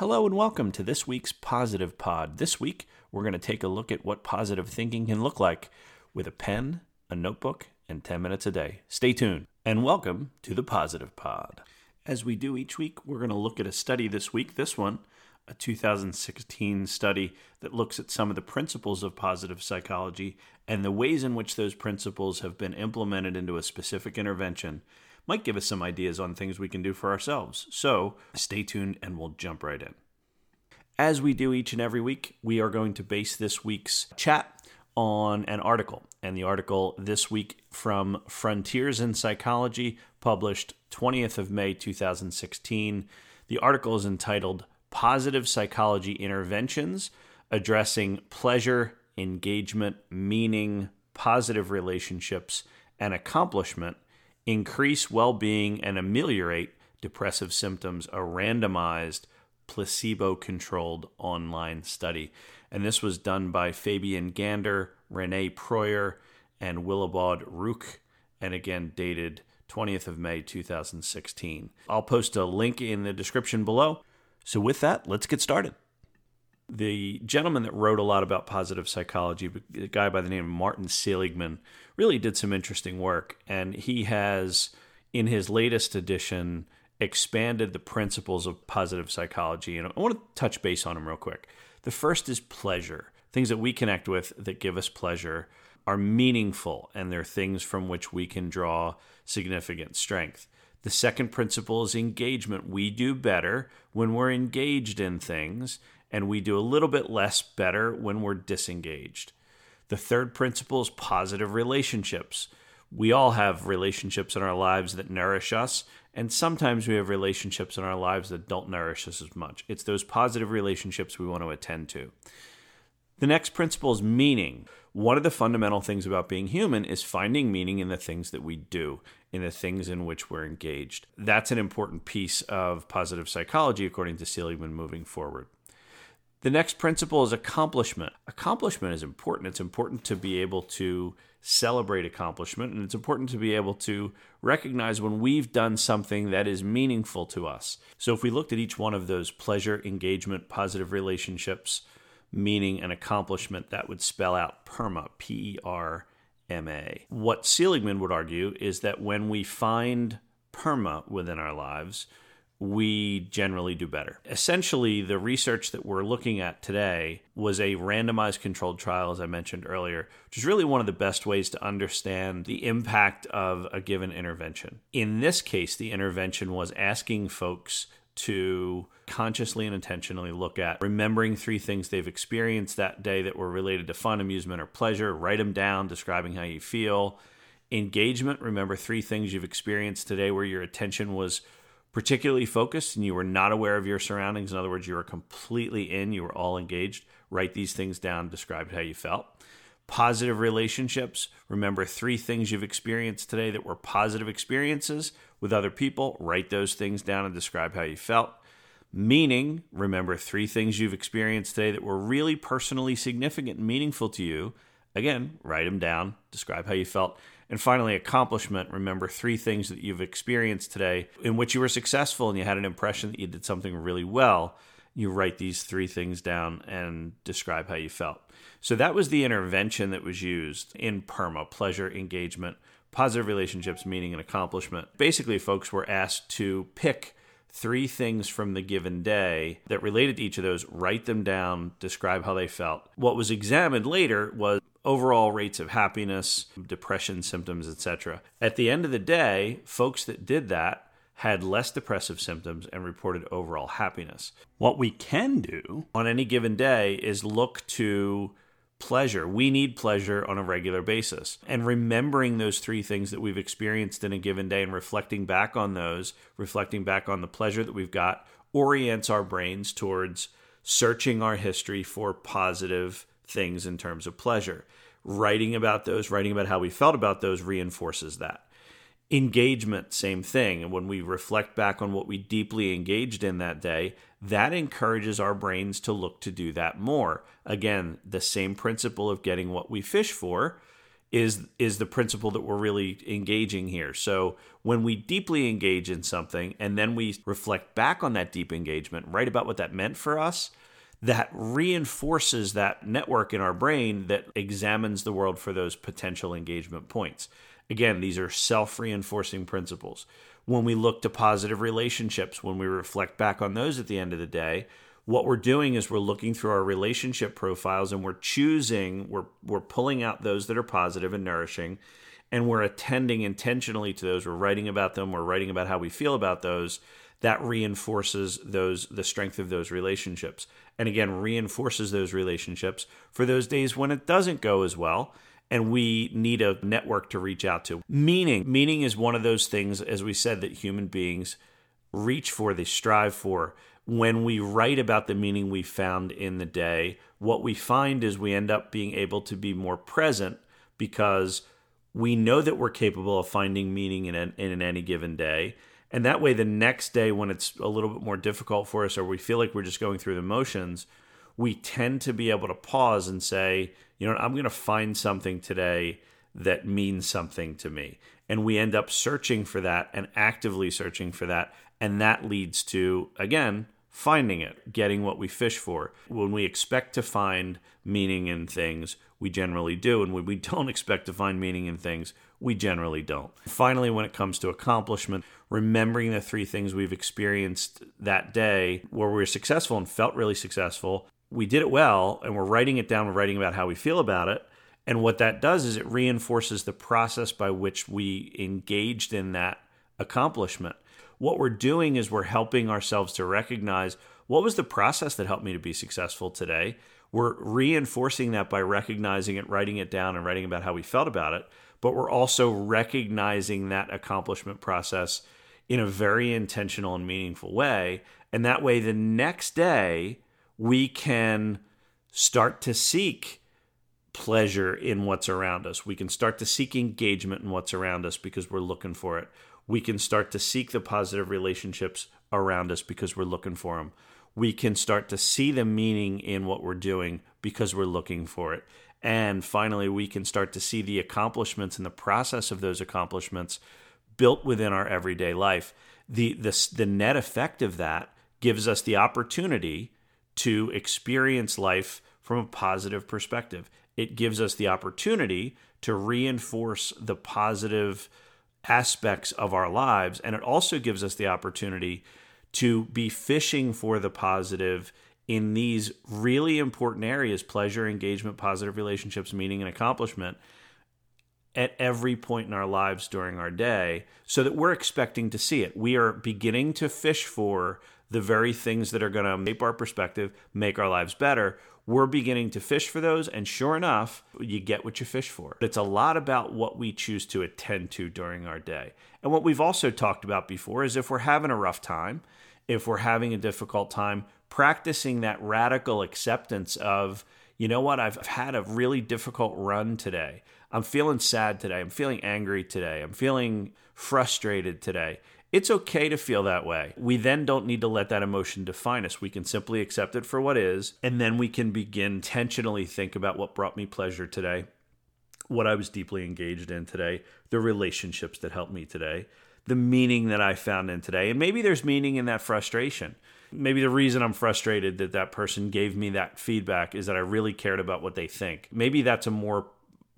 Hello and welcome to this week's Positive Pod. This week, we're going to take a look at what positive thinking can look like with a pen, a notebook, and 10 minutes a day. Stay tuned and welcome to the Positive Pod. As we do each week, we're going to look at a study this week, this one, a 2016 study that looks at some of the principles of positive psychology and the ways in which those principles have been implemented into a specific intervention. Might give us some ideas on things we can do for ourselves. So stay tuned and we'll jump right in. As we do each and every week, we are going to base this week's chat on an article. And the article this week from Frontiers in Psychology, published 20th of May, 2016. The article is entitled Positive Psychology Interventions Addressing Pleasure, Engagement, Meaning, Positive Relationships, and Accomplishment. Increase well-being and ameliorate depressive symptoms, a randomized, placebo-controlled online study. And this was done by Fabian Gander, Renee Proyer, and Willibald Ruch, and again dated 20th of May, 2016. I'll post a link in the description below. So with that, let's get started. The gentleman that wrote a lot about positive psychology, a guy by the name of Martin Seligman, really did some interesting work. And he has, in his latest edition, expanded the principles of positive psychology. And I want to touch base on them real quick. The first is pleasure. Things that we connect with that give us pleasure are meaningful, and they're things from which we can draw significant strength. The second principle is engagement. We do better when we're engaged in things, and we do a little bit less better when we're disengaged. The third principle is positive relationships. We all have relationships in our lives that nourish us, and sometimes we have relationships in our lives that don't nourish us as much. It's those positive relationships we want to attend to. The next principle is meaning. One of the fundamental things about being human is finding meaning in the things that we do, in the things in which we're engaged. That's an important piece of positive psychology, according to Seligman, moving forward. The next principle is accomplishment. Accomplishment is important. It's important to be able to celebrate accomplishment, and it's important to be able to recognize when we've done something that is meaningful to us. So if we looked at each one of those, pleasure, engagement, positive relationships, meaning, and accomplishment, that would spell out PERMA, P-E-R-M-A. What Seligman would argue is that when we find PERMA within our lives, we generally do better. Essentially, the research that we're looking at today was a randomized controlled trial, as I mentioned earlier, which is really one of the best ways to understand the impact of a given intervention. In this case, the intervention was asking folks to consciously and intentionally look at remembering three things they've experienced that day that were related to fun, amusement, or pleasure, write them down, describing how you feel. Engagement, remember three things you've experienced today where your attention was particularly focused and you were not aware of your surroundings. In other words, you were completely in, you were all engaged. Write these things down, describe how you felt. Positive relationships, remember three things you've experienced today that were positive experiences with other people. Write those things down and describe how you felt. Meaning, remember three things you've experienced today that were really personally significant and meaningful to you. Again, write them down, describe how you felt. And finally, accomplishment. Remember three things that you've experienced today in which you were successful and you had an impression that you did something really well. You write these three things down and describe how you felt. So that was the intervention that was used in PERMA, pleasure, engagement, positive relationships, meaning, and accomplishment. Basically, folks were asked to pick three things from the given day that related to each of those, write them down, describe how they felt. What was examined later was overall rates of happiness, depression symptoms, etc. At the end of the day, folks that did that had less depressive symptoms and reported overall happiness. What we can do on any given day is look to pleasure. We need pleasure on a regular basis. And remembering those three things that we've experienced in a given day and reflecting back on those, reflecting back on the pleasure that we've got, orients our brains towards searching our history for positive things in terms of pleasure. Writing about those, writing about how we felt about those reinforces that. Engagement, same thing. And when we reflect back on what we deeply engaged in that day, that encourages our brains to look to do that more. Again, the same principle of getting what we fish for is the principle that we're really engaging here. So when we deeply engage in something and then we reflect back on that deep engagement, write about what that meant for us, that reinforces that network in our brain that examines the world for those potential engagement points. Again, these are self-reinforcing principles. When we look to positive relationships, when we reflect back on those at the end of the day, what we're doing is we're looking through our relationship profiles and we're choosing, we're pulling out those that are positive and nourishing, and we're attending intentionally to those. We're writing about them. We're writing about how we feel about those. That reinforces those, the strength of those relationships. And again, reinforces those relationships for those days when it doesn't go as well. And we need a network to reach out to. Meaning is one of those things, as we said, that human beings reach for, they strive for. When we write about the meaning we found in the day, what we find is we end up being able to be more present because we know that we're capable of finding meaning in any given day. And that way, the next day when it's a little bit more difficult for us or we feel like we're just going through the motions, we tend to be able to pause and say, you know, I'm going to find something today that means something to me. And we end up searching for that and actively searching for that. And that leads to, again, finding it, getting what we fish for. When we expect to find meaning in things, we generally do. And when we don't expect to find meaning in things, we generally don't. Finally, when it comes to accomplishment, remembering the three things we've experienced that day where we were successful and felt really successful, we did it well, and we're writing it down, we're writing about how we feel about it. And what that does is it reinforces the process by which we engaged in that accomplishment. What we're doing is we're helping ourselves to recognize what was the process that helped me to be successful today. We're reinforcing that by recognizing it, writing it down, and writing about how we felt about it. But we're also recognizing that accomplishment process in a very intentional and meaningful way. And that way, the next day, we can start to seek pleasure in what's around us. We can start to seek engagement in what's around us because we're looking for it. We can start to seek the positive relationships around us because we're looking for them. We can start to see the meaning in what we're doing because we're looking for it. And finally, we can start to see the accomplishments and the process of those accomplishments built within our everyday life. The net effect of that gives us the opportunity to experience life from a positive perspective. It gives us the opportunity to reinforce the positive aspects of our lives. And it also gives us the opportunity to be fishing for the positive in these really important areas: pleasure, engagement, positive relationships, meaning, and accomplishment at every point in our lives during our day, so that we're expecting to see it. We are beginning to fish for the very things that are going to make our perspective, make our lives better. We're beginning to fish for those, and sure enough, you get what you fish for. It's a lot about what we choose to attend to during our day. And what we've also talked about before is if we're having a rough time, if we're having a difficult time, practicing that radical acceptance of, you know what, I've had a really difficult run today. I'm feeling sad today. I'm feeling angry today. I'm feeling frustrated today. It's okay to feel that way. We then don't need to let that emotion define us. We can simply accept it for what is, and then we can begin intentionally think about what brought me pleasure today, what I was deeply engaged in today, the relationships that helped me today, the meaning that I found in today. And maybe there's meaning in that frustration. Maybe the reason I'm frustrated that that person gave me that feedback is that I really cared about what they think. Maybe that's a more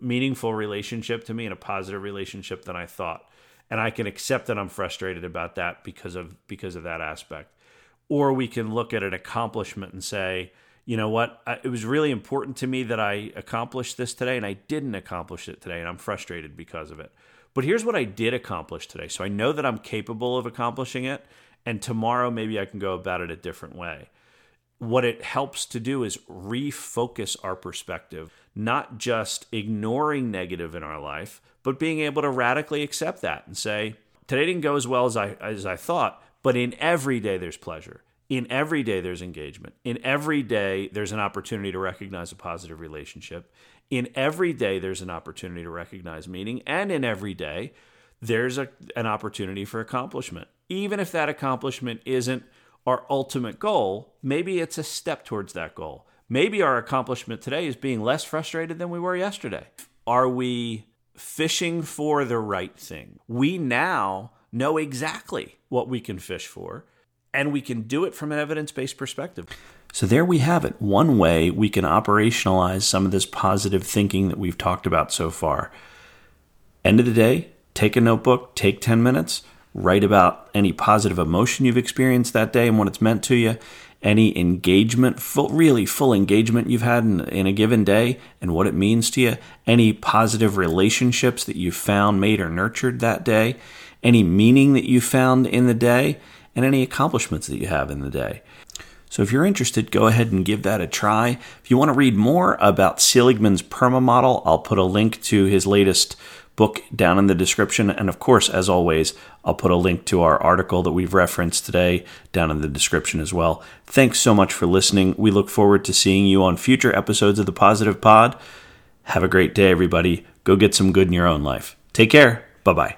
meaningful relationship to me and a positive relationship than I thought. And I can accept that I'm frustrated about that because of that aspect. Or we can look at an accomplishment and say, you know what, it was really important to me that I accomplished this today, and I didn't accomplish it today, and I'm frustrated because of it. But here's what I did accomplish today. So I know that I'm capable of accomplishing it, and tomorrow maybe I can go about it a different way. What it helps to do is refocus our perspective, not just ignoring negative in our life, but being able to radically accept that and say, today didn't go as well as I thought, but in every day there's pleasure. In every day there's engagement. In every day there's an opportunity to recognize a positive relationship. In every day there's an opportunity to recognize meaning. And in every day there's an opportunity for accomplishment. Even if that accomplishment isn't our ultimate goal, maybe it's a step towards that goal. Maybe our accomplishment today is being less frustrated than we were yesterday. Are we fishing for the right thing. We now know exactly what we can fish for, and we can do it from an evidence-based perspective. So there we have it. One way we can operationalize some of this positive thinking that we've talked about so far. End of the day, take a notebook, take 10 minutes, write about any positive emotion you've experienced that day and what it's meant to you, any engagement, full engagement you've had in a given day and what it means to you, any positive relationships that you found, made, or nurtured that day, any meaning that you found in the day, and any accomplishments that you have in the day. So if you're interested, go ahead and give that a try. If you want to read more about Seligman's PERMA model, I'll put a link to his latest book down in the description. And of course, as always, I'll put a link to our article that we've referenced today down in the description as well. Thanks so much for listening. We look forward to seeing you on future episodes of The Positive Pod. Have a great day, everybody. Go get some good in your own life. Take care. Bye-bye.